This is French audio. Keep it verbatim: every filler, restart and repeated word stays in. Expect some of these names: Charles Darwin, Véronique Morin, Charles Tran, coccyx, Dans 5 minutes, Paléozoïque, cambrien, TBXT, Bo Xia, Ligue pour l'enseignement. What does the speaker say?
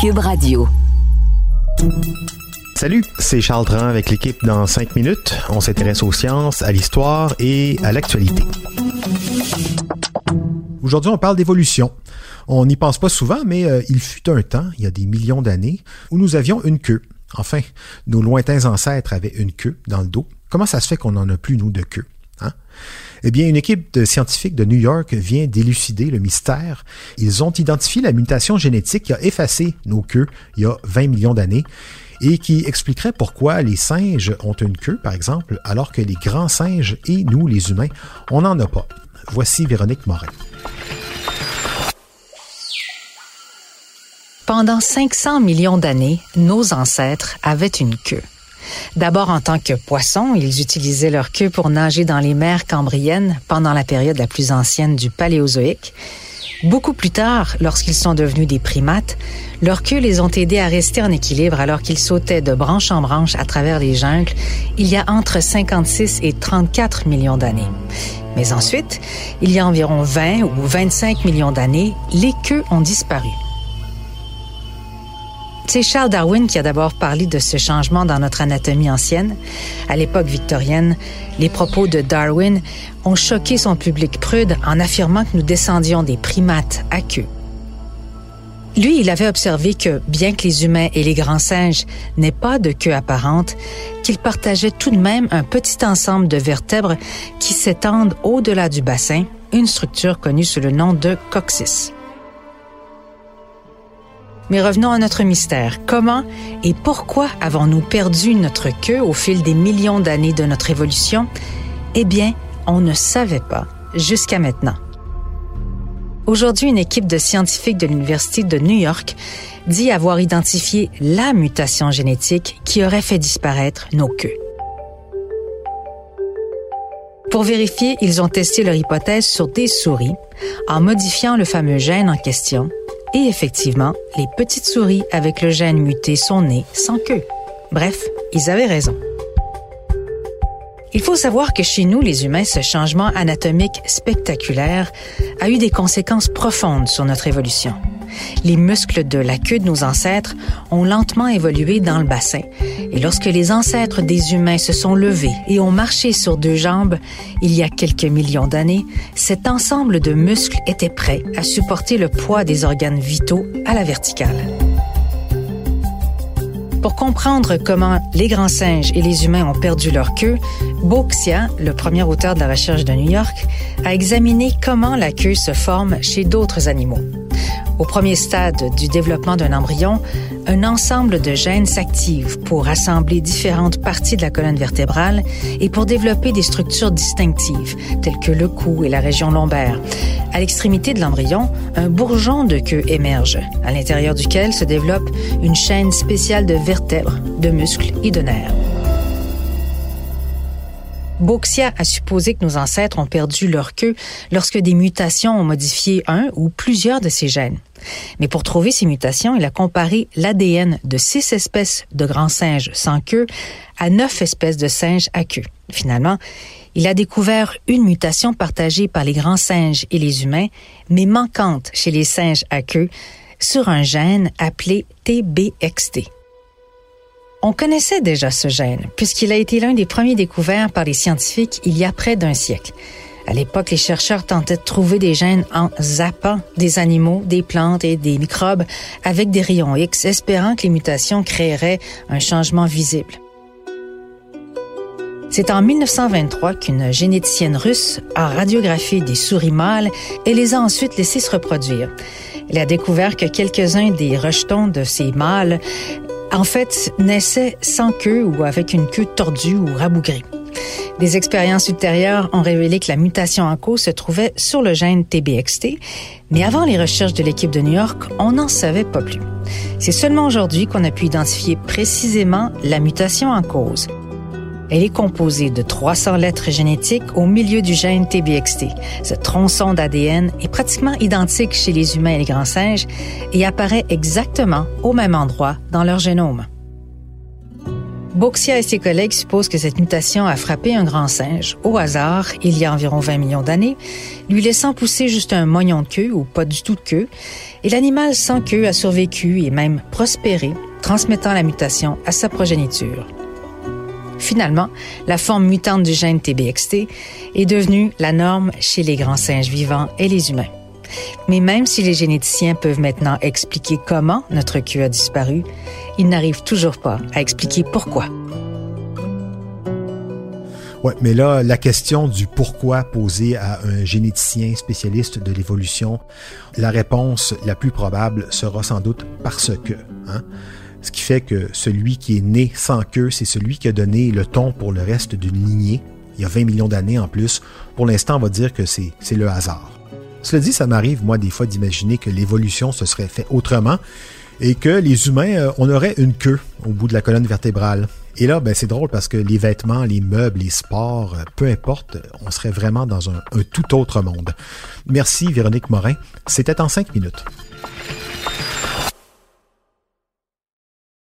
Cube Radio. Salut, c'est Charles Tran avec l'équipe Dans cinq minutes. On s'intéresse aux sciences, à l'histoire et à l'actualité. Aujourd'hui, on parle d'évolution. On n'y pense pas souvent, mais euh, il fut un temps, il y a des millions d'années, où nous avions une queue. Enfin, nos lointains ancêtres avaient une queue dans le dos. Comment ça se fait qu'on n'en a plus, nous, de queue? Hein? Eh bien, une équipe de scientifiques de New York vient d'élucider le mystère. Ils ont identifié la mutation génétique qui a effacé nos queues il y a vingt millions d'années et qui expliquerait pourquoi les singes ont une queue, par exemple, alors que les grands singes et nous, les humains, on n'en a pas. Voici Véronique Morin. Pendant cinq cents millions d'années, nos ancêtres avaient une queue. D'abord en tant que poissons, ils utilisaient leur queue pour nager dans les mers cambriennes pendant la période la plus ancienne du Paléozoïque. Beaucoup plus tard, lorsqu'ils sont devenus des primates, leurs queues les ont aidés à rester en équilibre alors qu'ils sautaient de branche en branche à travers les jungles il y a entre cinquante-six et trente-quatre millions d'années. Mais ensuite, il y a environ vingt ou vingt-cinq millions d'années, les queues ont disparu. C'est Charles Darwin qui a d'abord parlé de ce changement dans notre anatomie ancienne. À l'époque victorienne, les propos de Darwin ont choqué son public prude en affirmant que nous descendions des primates à queue. Lui, il avait observé que, bien que les humains et les grands singes n'aient pas de queue apparente, qu'ils partageaient tout de même un petit ensemble de vertèbres qui s'étendent au-delà du bassin, une structure connue sous le nom de coccyx. Mais revenons à notre mystère. Comment et pourquoi avons-nous perdu notre queue au fil des millions d'années de notre évolution? Eh bien, on ne savait pas jusqu'à maintenant. Aujourd'hui, une équipe de scientifiques de l'Université de New York dit avoir identifié la mutation génétique qui aurait fait disparaître nos queues. Pour vérifier, ils ont testé leur hypothèse sur des souris en modifiant le fameux gène en question. Et effectivement, les petites souris avec le gène muté sont nées sans queue. Bref, ils avaient raison. Il faut savoir que chez nous, les humains, ce changement anatomique spectaculaire a eu des conséquences profondes sur notre évolution. Les muscles de la queue de nos ancêtres ont lentement évolué dans le bassin. Et lorsque les ancêtres des humains se sont levés et ont marché sur deux jambes, il y a quelques millions d'années, cet ensemble de muscles était prêt à supporter le poids des organes vitaux à la verticale. Pour comprendre comment les grands singes et les humains ont perdu leur queue, Bo Xia, le premier auteur de la recherche de New York, a examiné comment la queue se forme chez d'autres animaux. Au premier stade du développement d'un embryon, un ensemble de gènes s'active pour assembler différentes parties de la colonne vertébrale et pour développer des structures distinctives, telles que le cou et la région lombaire. À l'extrémité de l'embryon, un bourgeon de queue émerge, à l'intérieur duquel se développe une chaîne spéciale de vertèbres, de muscles et de nerfs. Bo Xia a supposé que nos ancêtres ont perdu leur queue lorsque des mutations ont modifié un ou plusieurs de ces gènes. Mais pour trouver ces mutations, il a comparé l'A D N de six espèces de grands singes sans queue à neuf espèces de singes à queue. Finalement, il a découvert une mutation partagée par les grands singes et les humains, mais manquante chez les singes à queue, sur un gène appelé T B X T. On connaissait déjà ce gène, puisqu'il a été l'un des premiers découverts par les scientifiques il y a près d'un siècle. À l'époque, les chercheurs tentaient de trouver des gènes en zappant des animaux, des plantes et des microbes avec des rayons X, espérant que les mutations créeraient un changement visible. C'est en dix-neuf cent vingt-trois qu'une généticienne russe a radiographié des souris mâles et les a ensuite laissés se reproduire. Elle a découvert que quelques-uns des rejetons de ces mâles en fait, naissait sans queue ou avec une queue tordue ou rabougrie. Des expériences ultérieures ont révélé que la mutation en cause se trouvait sur le gène T B X T, mais avant les recherches de l'équipe de New York, on n'en savait pas plus. C'est seulement aujourd'hui qu'on a pu identifier précisément la mutation en cause. Elle est composée de trois cents lettres génétiques au milieu du gène T B X T. Ce tronçon d'A D N est pratiquement identique chez les humains et les grands singes et apparaît exactement au même endroit dans leur génome. Bo Xia et ses collègues supposent que cette mutation a frappé un grand singe, au hasard, il y a environ vingt millions d'années, lui laissant pousser juste un moignon de queue ou pas du tout de queue, et l'animal sans queue a survécu et même prospéré, transmettant la mutation à sa progéniture. Finalement, la forme mutante du gène T B X T est devenue la norme chez les grands singes vivants et les humains. Mais même si les généticiens peuvent maintenant expliquer comment notre queue a disparu, ils n'arrivent toujours pas à expliquer pourquoi. Oui, mais là, la question du pourquoi posée à un généticien spécialiste de l'évolution, la réponse la plus probable sera sans doute parce que, hein? Ce qui fait que celui qui est né sans queue, c'est celui qui a donné le ton pour le reste d'une lignée, il y a vingt millions d'années en plus. Pour l'instant, on va dire que c'est, c'est le hasard. Cela dit, ça m'arrive, moi, des fois, d'imaginer que l'évolution se serait faite autrement et que les humains, on aurait une queue au bout de la colonne vertébrale. Et là, ben, c'est drôle parce que les vêtements, les meubles, les sports, peu importe, on serait vraiment dans un, un tout autre monde. Merci, Véronique Morin. C'était en cinq minutes.